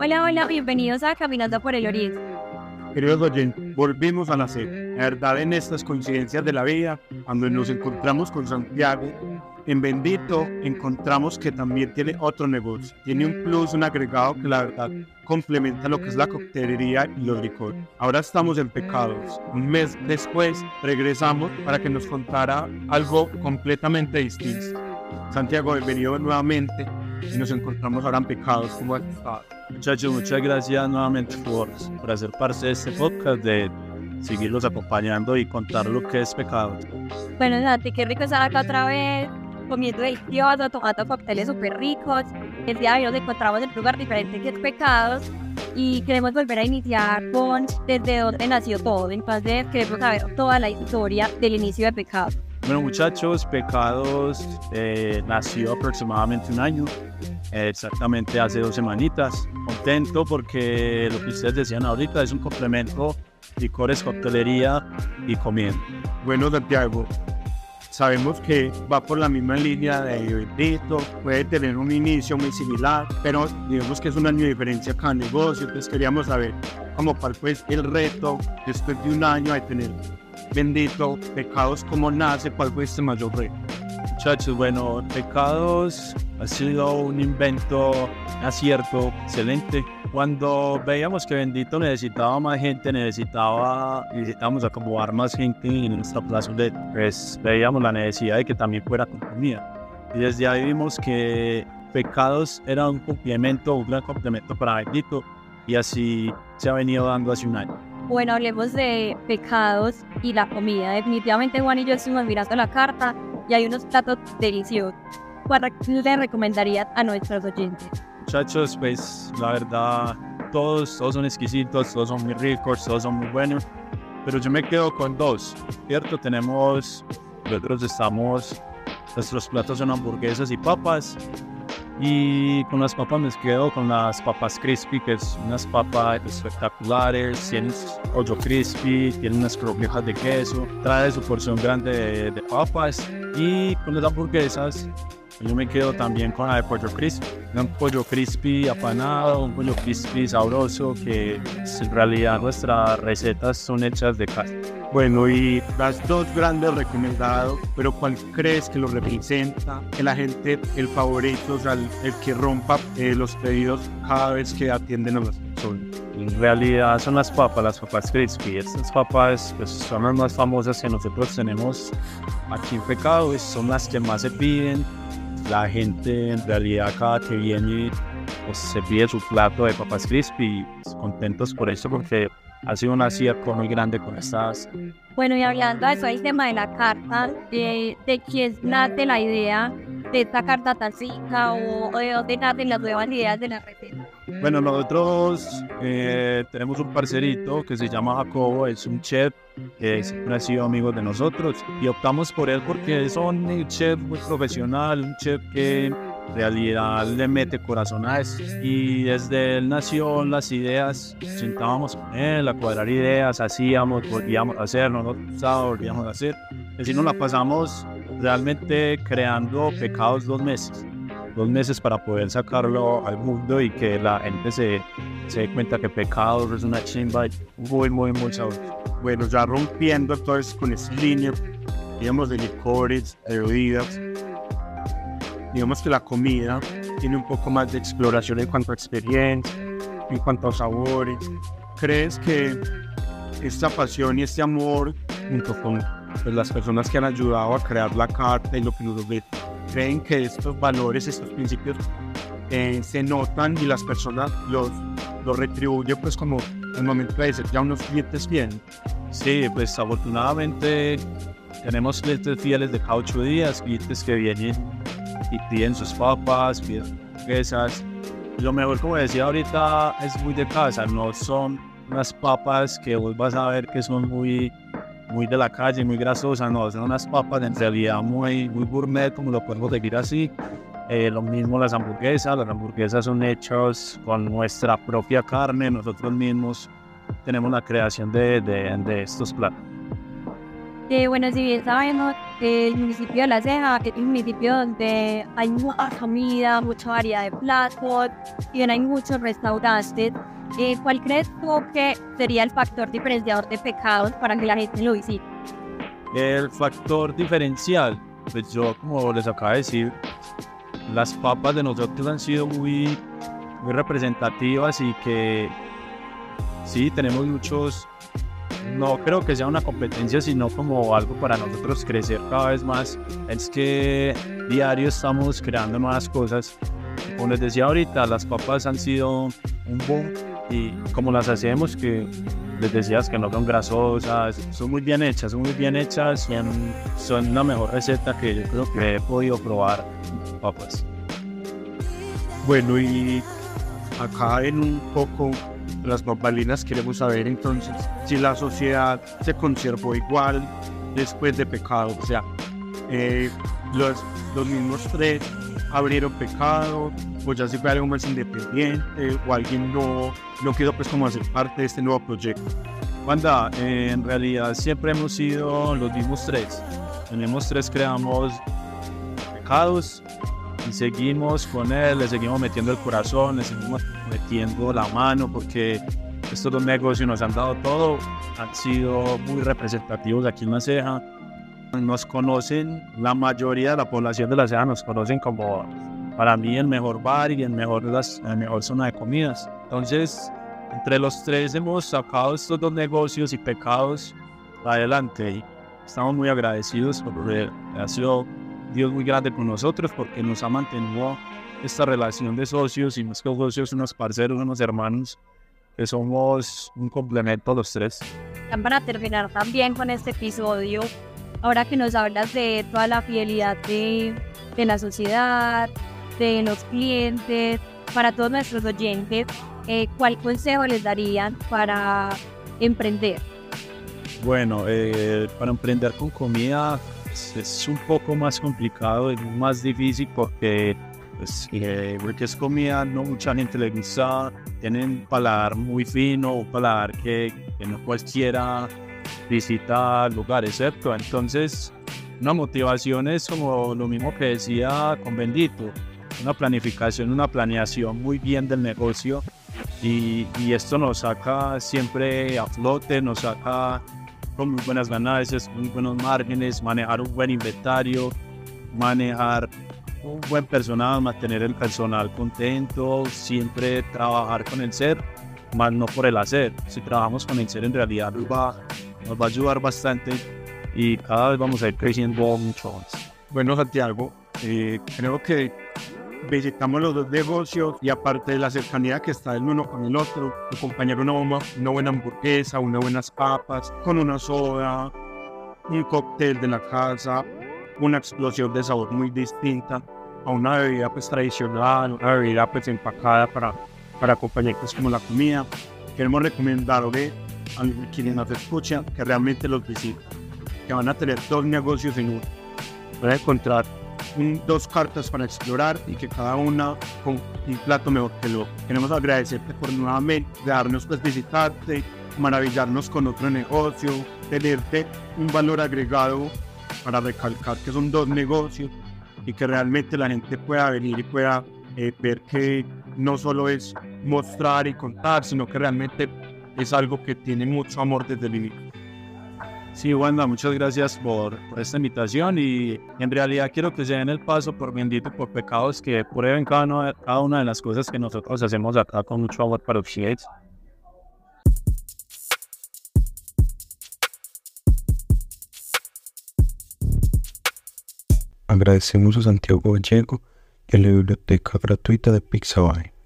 Hola, hola, bienvenidos a Caminando por el Oriente. Queridos oyentes, volvimos a La Ceja. La verdad, en estas coincidencias de la vida, cuando nos encontramos con Santiago, en Bendito, encontramos que también tiene otro negocio. Tiene un plus, un agregado que la verdad complementa lo que es la coctelería y los licores. Ahora estamos en Pecados. Un mes después regresamos para que nos contara algo completamente distinto. Santiago, bienvenido nuevamente. Y nos encontramos ahora en Pecados. ¿Cómo has estado? Muchachos, muchas gracias nuevamente por hacer parte de este podcast, de seguirlos acompañando y contar lo que es Pecados. Bueno, Santi, qué rico estar acá otra vez, comiendo delicioso, tomando cócteles súper ricos. El día de hoy nos encontramos en un lugar diferente que es Pecados y queremos volver a iniciar con desde dónde nació todo. Entonces queremos saber toda la historia del inicio de Pecados. Bueno, muchachos, Pecados nació aproximadamente un año, exactamente hace 2 semanitas. Contento porque lo que ustedes decían ahorita es un complemento, licores, coctelería y comida. Bueno, Santiago, sabemos que va por la misma línea de Bendito, puede tener un inicio muy similar, pero digamos que es un año de diferencia cada negocio. Entonces queríamos saber cómo cuál fue el reto después de un año de tener Bendito, Pecados, ¿cómo nace? ¿Cuál fue este mayor reto? Muchachos, bueno, Pecados ha sido un invento, un acierto excelente. Cuando veíamos que Bendito necesitaba más gente, necesitábamos acomodar más gente en nuestra plaza, pues veíamos la necesidad de que también fuera comida. Y desde ahí vimos que Pecados era un complemento, un gran complemento para Bendito, y así se ha venido dando hace un año. Bueno, hablemos de Pecados y la comida. Definitivamente Juan y yo estuvimos mirando la carta y hay unos platos deliciosos. ¿Cuál le recomendarías a nuestros oyentes? Muchachos, pues la verdad, todos son exquisitos, todos son muy ricos, todos son muy buenos. Pero yo me quedo con 2, ¿cierto? Nuestros platos son hamburguesas y papas. Y con las papas me quedo con las papas crispy, que son unas papas espectaculares, tienen pollo crispy, tienen unas croquetas de queso, trae su porción grande de papas. Y con las hamburguesas yo me quedo también con la de pollo crispy, un pollo crispy apanado, un pollo crispy sabroso, que en realidad nuestras recetas son hechas de casa. Bueno, y las 2 grandes recomendados, pero ¿cuál crees que lo representa? Que la gente, el favorito, o sea, el que rompa los pedidos cada vez que atienden a las personas. En realidad son las papas crispy. Estas papas, pues, son las más famosas que nosotros tenemos aquí en Pecados, son las que más se piden. La gente en realidad cada que viene, pues, se pide su plato de papas crispy, contentos por eso, porque ha sido un acierto muy grande con estas. Bueno, y hablando de eso, el tema de la carta, de quién nace la idea de esta carta tan rica, o de dónde nacen las nuevas ideas de la receta. Bueno, nosotros tenemos un parcerito que se llama Jacobo, es un chef que siempre ha sido amigo de nosotros y optamos por él porque es un chef muy profesional, un chef que en realidad le mete corazón a eso, y desde él nació las ideas. Sentábamos con él a cuadrar ideas, hacíamos, volvíamos a hacer, no nos gustaba, volvíamos a hacer. Es decir, nos la pasamos realmente creando Pecados 2 meses para poder sacarlo al mundo y que la gente se dé cuenta que Pecados es una chimba muy, muy, muy sabrosa. Bueno, ya rompiendo entonces con ese línea, digamos, de licores, de bebidas. Digamos que la comida tiene un poco más de exploración en cuanto a experiencia, en cuanto a sabores. ¿Crees que esta pasión y este amor, junto con las personas que han ayudado a crear la carta y lo que nos ven, creen que estos valores, estos principios se notan y las personas los retribuyen, pues, como el momento de decir ya unos clientes bien? Sí, pues afortunadamente tenemos clientes fieles de cada 8 días, clientes que vienen y piden sus papas, piden hamburguesas. Lo mejor, como decía ahorita, es muy de casa. No son unas papas que vos vas a ver que son muy, muy de la calle, muy grasosas. No, son unas papas en realidad muy, muy gourmet, como lo podemos decir así. Lo mismo las hamburguesas. Las hamburguesas son hechas con nuestra propia carne. Nosotros mismos tenemos la creación de estos platos. Bueno, si bien sabemos, el municipio de La Ceja es un municipio donde hay mucha comida, mucha variedad de platos y hay muchos restaurantes. ¿Cuál crees tú que sería el factor diferenciador de Pecados para que la gente lo visite? El factor diferencial, pues yo, como les acabo de decir, las papas de nosotros han sido muy representativas y que sí, tenemos muchos. No creo que sea una competencia, sino como algo para nosotros crecer cada vez más. Es que diario estamos creando nuevas cosas. Como les decía ahorita, las papas han sido un boom y como las hacemos, que les decías que no son grasosas, son muy bien hechas, son la mejor receta que yo creo que he podido probar, papas. Bueno, y acá en un poco las bambalinas queremos saber entonces si la sociedad se conservó igual después de Pecados. O sea, los mismos tres abrieron Pecados, o ya se fue algo más independiente, o alguien no quiso pues como hacer parte de este nuevo proyecto. Banda, en realidad siempre hemos sido los mismos tres. Tenemos tres, creamos Pecados y seguimos con él, le seguimos metiendo el corazón, le seguimos metiendo la mano, porque estos dos negocios nos han dado todo, han sido muy representativos aquí en La Ceja. Nos conocen, la mayoría de la población de La Ceja nos conocen como, para mí, el mejor bar y la mejor zona de comidas. Entonces, entre los tres hemos sacado estos dos negocios y Pecados adelante y estamos muy agradecidos por él. Ha sido Dios muy grande con nosotros porque nos ha mantenido esta relación de socios y más que socios, unos parceros, unos hermanos, que somos un complemento los tres. Para terminar también con este episodio, ahora que nos hablas de toda la fidelidad de la sociedad, de los clientes, para todos nuestros oyentes, ¿cuál consejo les darían para emprender? Bueno, para emprender con comida es un poco más complicado, es más difícil porque es comida, no mucha gente le gusta, tienen un paladar muy fino, un paladar que no cualquiera visita lugares, ¿cierto? Entonces, una motivación es como lo mismo que decía con Bendito, una planeación muy bien del negocio y esto nos saca siempre a flote, nos saca con muy buenas ganancias, muy buenos márgenes, manejar un buen inventario, manejar un buen personal, mantener el personal contento, siempre trabajar con el ser, más no por el hacer. Si trabajamos con el ser, en realidad nos va a ayudar bastante y cada vez vamos a ir creciendo mucho más. Bueno, Santiago, creo que visitamos los dos negocios y aparte de la cercanía que está el uno con el otro, acompañar una buena hamburguesa, unas buenas papas, con una soda, un cóctel de la casa, una explosión de sabor muy distinta a una bebida pues tradicional, una bebida pues empacada para acompañar pues como la comida. Queremos recomendarle a quienes nos escuchan que realmente los visiten, que van a tener dos negocios en uno, van a encontrar dos cartas para explorar y que cada una con un plato mejor que el otro. Queremos agradecerte por nuevamente darnos pues visitarte, maravillarnos con otro negocio, tenerte un valor agregado para recalcar que son dos negocios y que realmente la gente pueda venir y pueda ver que no solo es mostrar y contar, sino que realmente es algo que tiene mucho amor desde el inicio. Sí, Wanda, muchas gracias por esta invitación y en realidad quiero que se den el paso por Bendito, por Pecados, que prueben cada una de las cosas que nosotros hacemos acá con mucho amor para ustedes. Agradecemos a Santiago Vallejo y a la biblioteca gratuita de Pixabay.